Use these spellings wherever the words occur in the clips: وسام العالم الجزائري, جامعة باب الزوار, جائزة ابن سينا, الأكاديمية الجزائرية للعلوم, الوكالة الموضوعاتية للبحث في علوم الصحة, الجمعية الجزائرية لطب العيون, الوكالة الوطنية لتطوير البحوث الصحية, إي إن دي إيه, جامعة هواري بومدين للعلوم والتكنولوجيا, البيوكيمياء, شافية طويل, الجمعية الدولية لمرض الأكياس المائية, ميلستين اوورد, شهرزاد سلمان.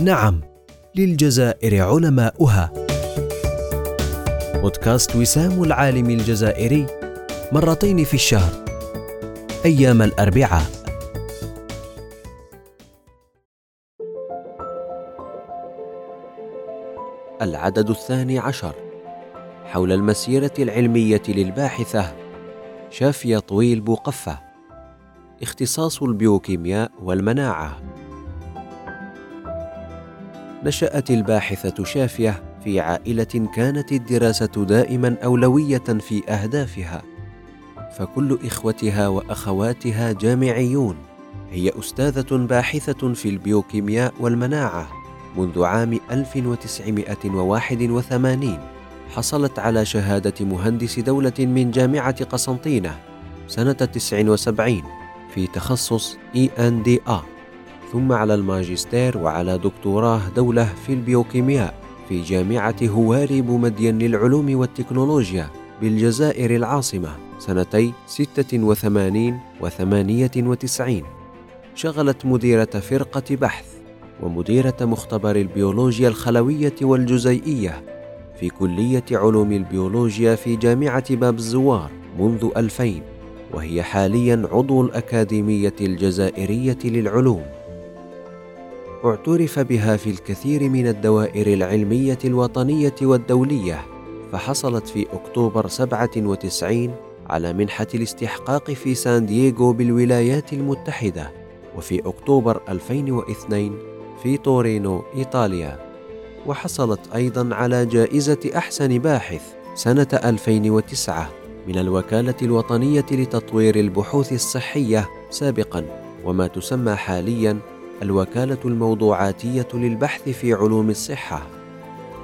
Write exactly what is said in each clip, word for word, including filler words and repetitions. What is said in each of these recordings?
نعم، للجزائر علماؤها. بودكاست وسام العالم الجزائري مرتين في الشهر أيام الأربعاء. العدد الثاني عشر حول المسيرة العلمية للباحثة شافية طويل بوقفة، اختصاص البيوكيمياء والمناعة. نشأت الباحثة شافية في عائلة كانت الدراسة دائما أولوية في أهدافها، فكل إخوتها وأخواتها جامعيون. هي أستاذة باحثة في البيوكيمياء والمناعة منذ عام ألف وتسعمائة وواحد وثمانين. حصلت على شهادة مهندس دولة من جامعة قسنطينة سنة تسعة وسبعين في تخصص إي إن دي إيه، ثم على الماجستير وعلى دكتوراه دولة في البيوكيمياء في جامعة هواري بومدين للعلوم والتكنولوجيا بالجزائر العاصمة سنتي ستة وثمانين وثمانية وتسعين. شغلت مديرة فرقة بحث ومديرة مختبر البيولوجيا الخلوية والجزيئية في كلية علوم البيولوجيا في جامعة باب الزوار منذ ألفين، وهي حالياً عضو الأكاديمية الجزائرية للعلوم. اعترف بها في الكثير من الدوائر العلمية الوطنية والدولية، فحصلت في أكتوبر سبعة وتسعين على منحة الاستحقاق في سان دييغو بالولايات المتحدة، وفي أكتوبر ألفين واثنين في تورينو إيطاليا. وحصلت أيضاً على جائزة أحسن باحث سنة ألفين وتسعة من الوكالة الوطنية لتطوير البحوث الصحية سابقاً، وما تسمى حالياً الوكالة الموضوعاتية للبحث في علوم الصحة.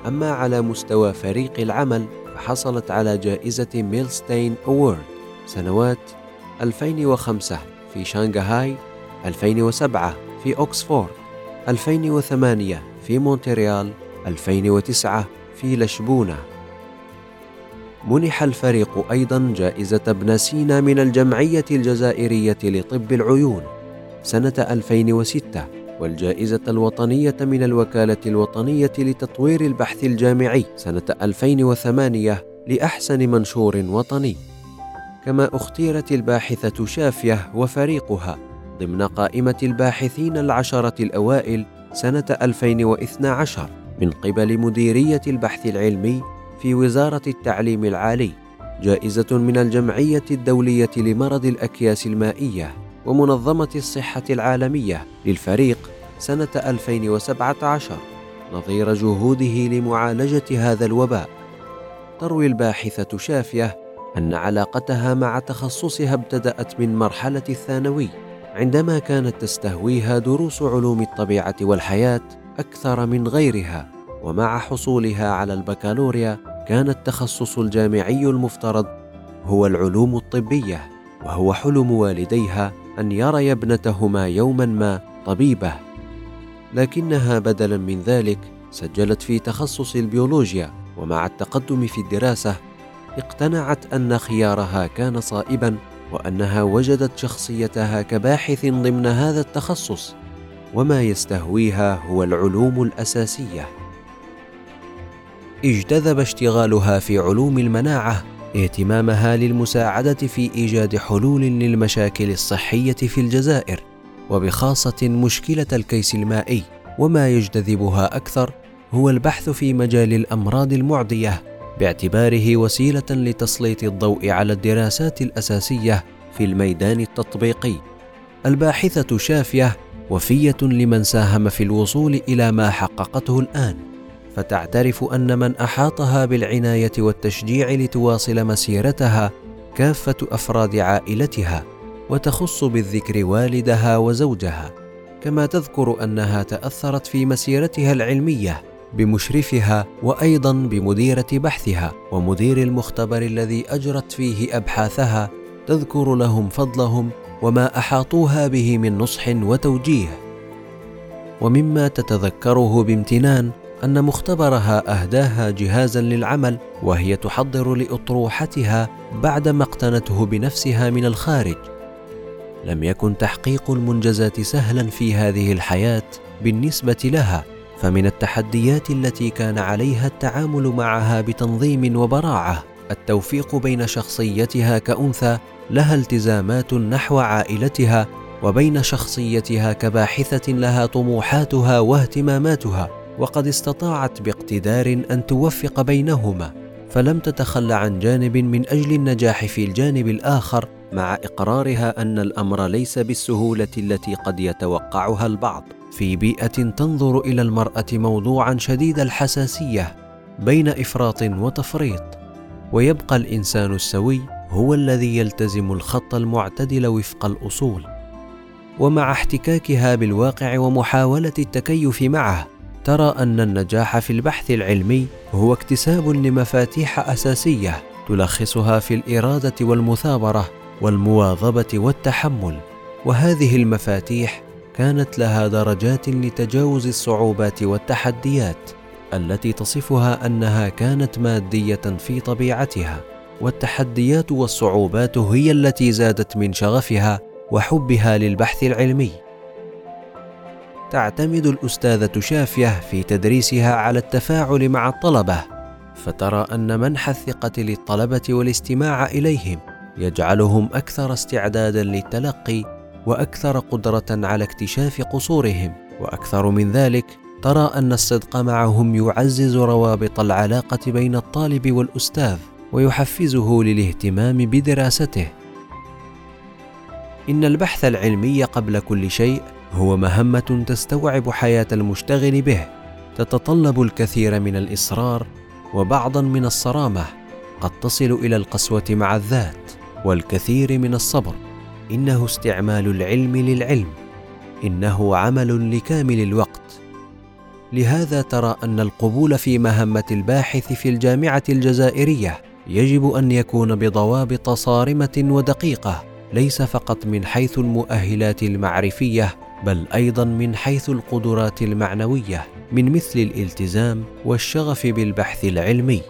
أما على مستوى فريق العمل فحصلت على جائزة ميلستين اوورد سنوات ألفين وخمسة في شنغهاي، ألفين وسبعة في أوكسفورد، ألفين وثمانية في مونتريال، ألفين وتسعة في لشبونة. منح الفريق أيضاً جائزة ابن سينا من الجمعية الجزائرية لطب العيون سنة ألفين وستة، والجائزة الوطنية من الوكالة الوطنية لتطوير البحث الجامعي سنة ألفين وثمانية لأحسن منشور وطني. كما اختيرت الباحثة شافية وفريقها ضمن قائمة الباحثين العشرة الأوائل سنة ألفين واثني عشر من قبل مديرية البحث العلمي في وزارة التعليم العالي، جائزة من الجمعية الدولية لمرض الأكياس المائية ومنظمة الصحة العالمية للفريق سنة ألفين وسبعة عشر نظير جهوده لمعالجة هذا الوباء. تروي الباحثة شافية أن علاقتها مع تخصصها ابتدأت من مرحلة الثانوي، عندما كانت تستهويها دروس علوم الطبيعة والحياة أكثر من غيرها، ومع حصولها على البكالوريا كان التخصص الجامعي المفترض هو العلوم الطبية، وهو حلم والديها أن يرى ابنتهما يوما ما طبيبة. لكنها بدلا من ذلك سجلت في تخصص البيولوجيا، ومع التقدم في الدراسة اقتنعت أن خيارها كان صائبا، وأنها وجدت شخصيتها كباحث ضمن هذا التخصص، وما يستهويها هو العلوم الأساسية. اجتذب اشتغالها في علوم المناعة اهتمامها للمساعدة في إيجاد حلول للمشاكل الصحية في الجزائر، وبخاصة مشكلة الكيس المائي، وما يجتذبها أكثر هو البحث في مجال الأمراض المعدية باعتباره وسيلة لتسليط الضوء على الدراسات الأساسية في الميدان التطبيقي. الباحثة شافية وفية لمن ساهم في الوصول إلى ما حققته الآن، فتعترف أن من أحاطها بالعناية والتشجيع لتواصل مسيرتها كافة أفراد عائلتها، وتخص بالذكر والدها وزوجها، كما تذكر أنها تأثرت في مسيرتها العلمية بمشرفها وأيضا بمديرة بحثها ومدير المختبر الذي أجرت فيه أبحاثها، تذكر لهم فضلهم وما أحاطوها به من نصح وتوجيه. ومما تتذكره بامتنان أن مختبرها أهداها جهازا للعمل وهي تحضر لأطروحتها بعدما اقتنته بنفسها من الخارج. لم يكن تحقيق المنجزات سهلا في هذه الحياة بالنسبة لها، فمن التحديات التي كان عليها التعامل معها بتنظيم وبراعة التوفيق بين شخصيتها كأنثى لها التزامات نحو عائلتها وبين شخصيتها كباحثة لها طموحاتها واهتماماتها، وقد استطاعت باقتدار أن توفق بينهما، فلم تتخلى عن جانب من أجل النجاح في الجانب الآخر، مع إقرارها أن الأمر ليس بالسهولة التي قد يتوقعها البعض في بيئة تنظر إلى المرأة موضوعا شديد الحساسية بين إفراط وتفريط. ويبقى الإنسان السوي هو الذي يلتزم الخط المعتدل وفق الأصول. ومع احتكاكها بالواقع ومحاولة التكيف معه، ترى أن النجاح في البحث العلمي هو اكتساب لمفاتيح أساسية تلخصها في الإرادة والمثابرة والمواظبة والتحمل، وهذه المفاتيح كانت لها درجات لتجاوز الصعوبات والتحديات التي تصفها أنها كانت مادية في طبيعتها، والتحديات والصعوبات هي التي زادت من شغفها وحبها للبحث العلمي. تعتمد الأستاذة شافية في تدريسها على التفاعل مع الطلبة، فترى أن منح الثقة للطلبة والاستماع إليهم يجعلهم أكثر استعداداً للتلقي وأكثر قدرة على اكتشاف قصورهم، وأكثر من ذلك ترى أن الصدق معهم يعزز روابط العلاقة بين الطالب والأستاذ ويحفزه للاهتمام بدراسته. إن البحث العلمي قبل كل شيء هو مهمة تستوعب حياة المشتغل به، تتطلب الكثير من الإصرار وبعضا من الصرامة، قد تصل إلى القسوة مع الذات والكثير من الصبر. إنه استعمال العلم للعلم، إنه عمل لكامل الوقت. لهذا ترى أن القبول في مهمة الباحث في الجامعة الجزائرية يجب أن يكون بضوابط صارمة ودقيقة، ليس فقط من حيث المؤهلات المعرفية بل أيضا من حيث القدرات المعنوية، من مثل الالتزام والشغف بالبحث العلمي.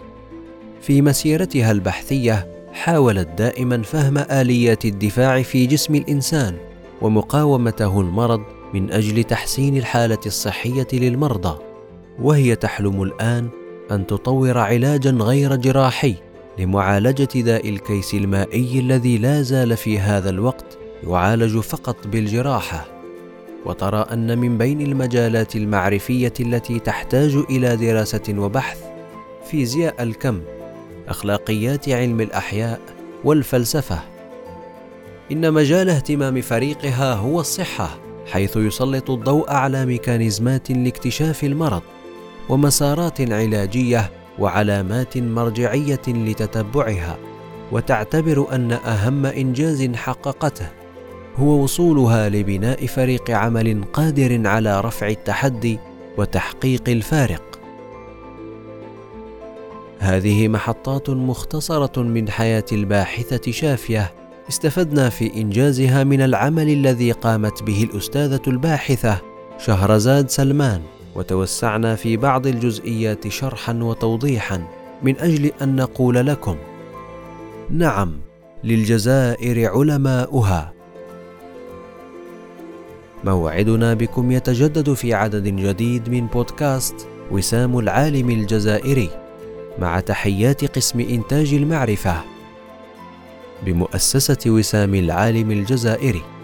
في مسيرتها البحثية حاولت دائما فهم آليات الدفاع في جسم الإنسان ومقاومته المرض من أجل تحسين الحالة الصحية للمرضى، وهي تحلم الآن أن تطور علاجا غير جراحي لمعالجة داء الكيس المائي الذي لا زال في هذا الوقت يعالج فقط بالجراحة. وترى أن من بين المجالات المعرفية التي تحتاج إلى دراسة وبحث فيزياء الكم، أخلاقيات علم الأحياء، والفلسفة. إن مجال اهتمام فريقها هو الصحة، حيث يسلط الضوء على ميكانيزمات لاكتشاف المرض ومسارات علاجية وعلامات مرجعية لتتبعها. وتعتبر أن أهم إنجاز حققته هو وصولها لبناء فريق عمل قادر على رفع التحدي وتحقيق الفارق. هذه محطات مختصرة من حياة الباحثة شافية استفدنا في إنجازها من العمل الذي قامت به الأستاذة الباحثة شهرزاد سلمان، وتوسعنا في بعض الجزئيات شرحا وتوضيحا من أجل أن نقول لكم: نعم للجزائر علماؤها. موعدنا بكم يتجدد في عدد جديد من بودكاست وسام العالم الجزائري، مع تحيات قسم إنتاج المعرفة بمؤسسة وسام العالم الجزائري.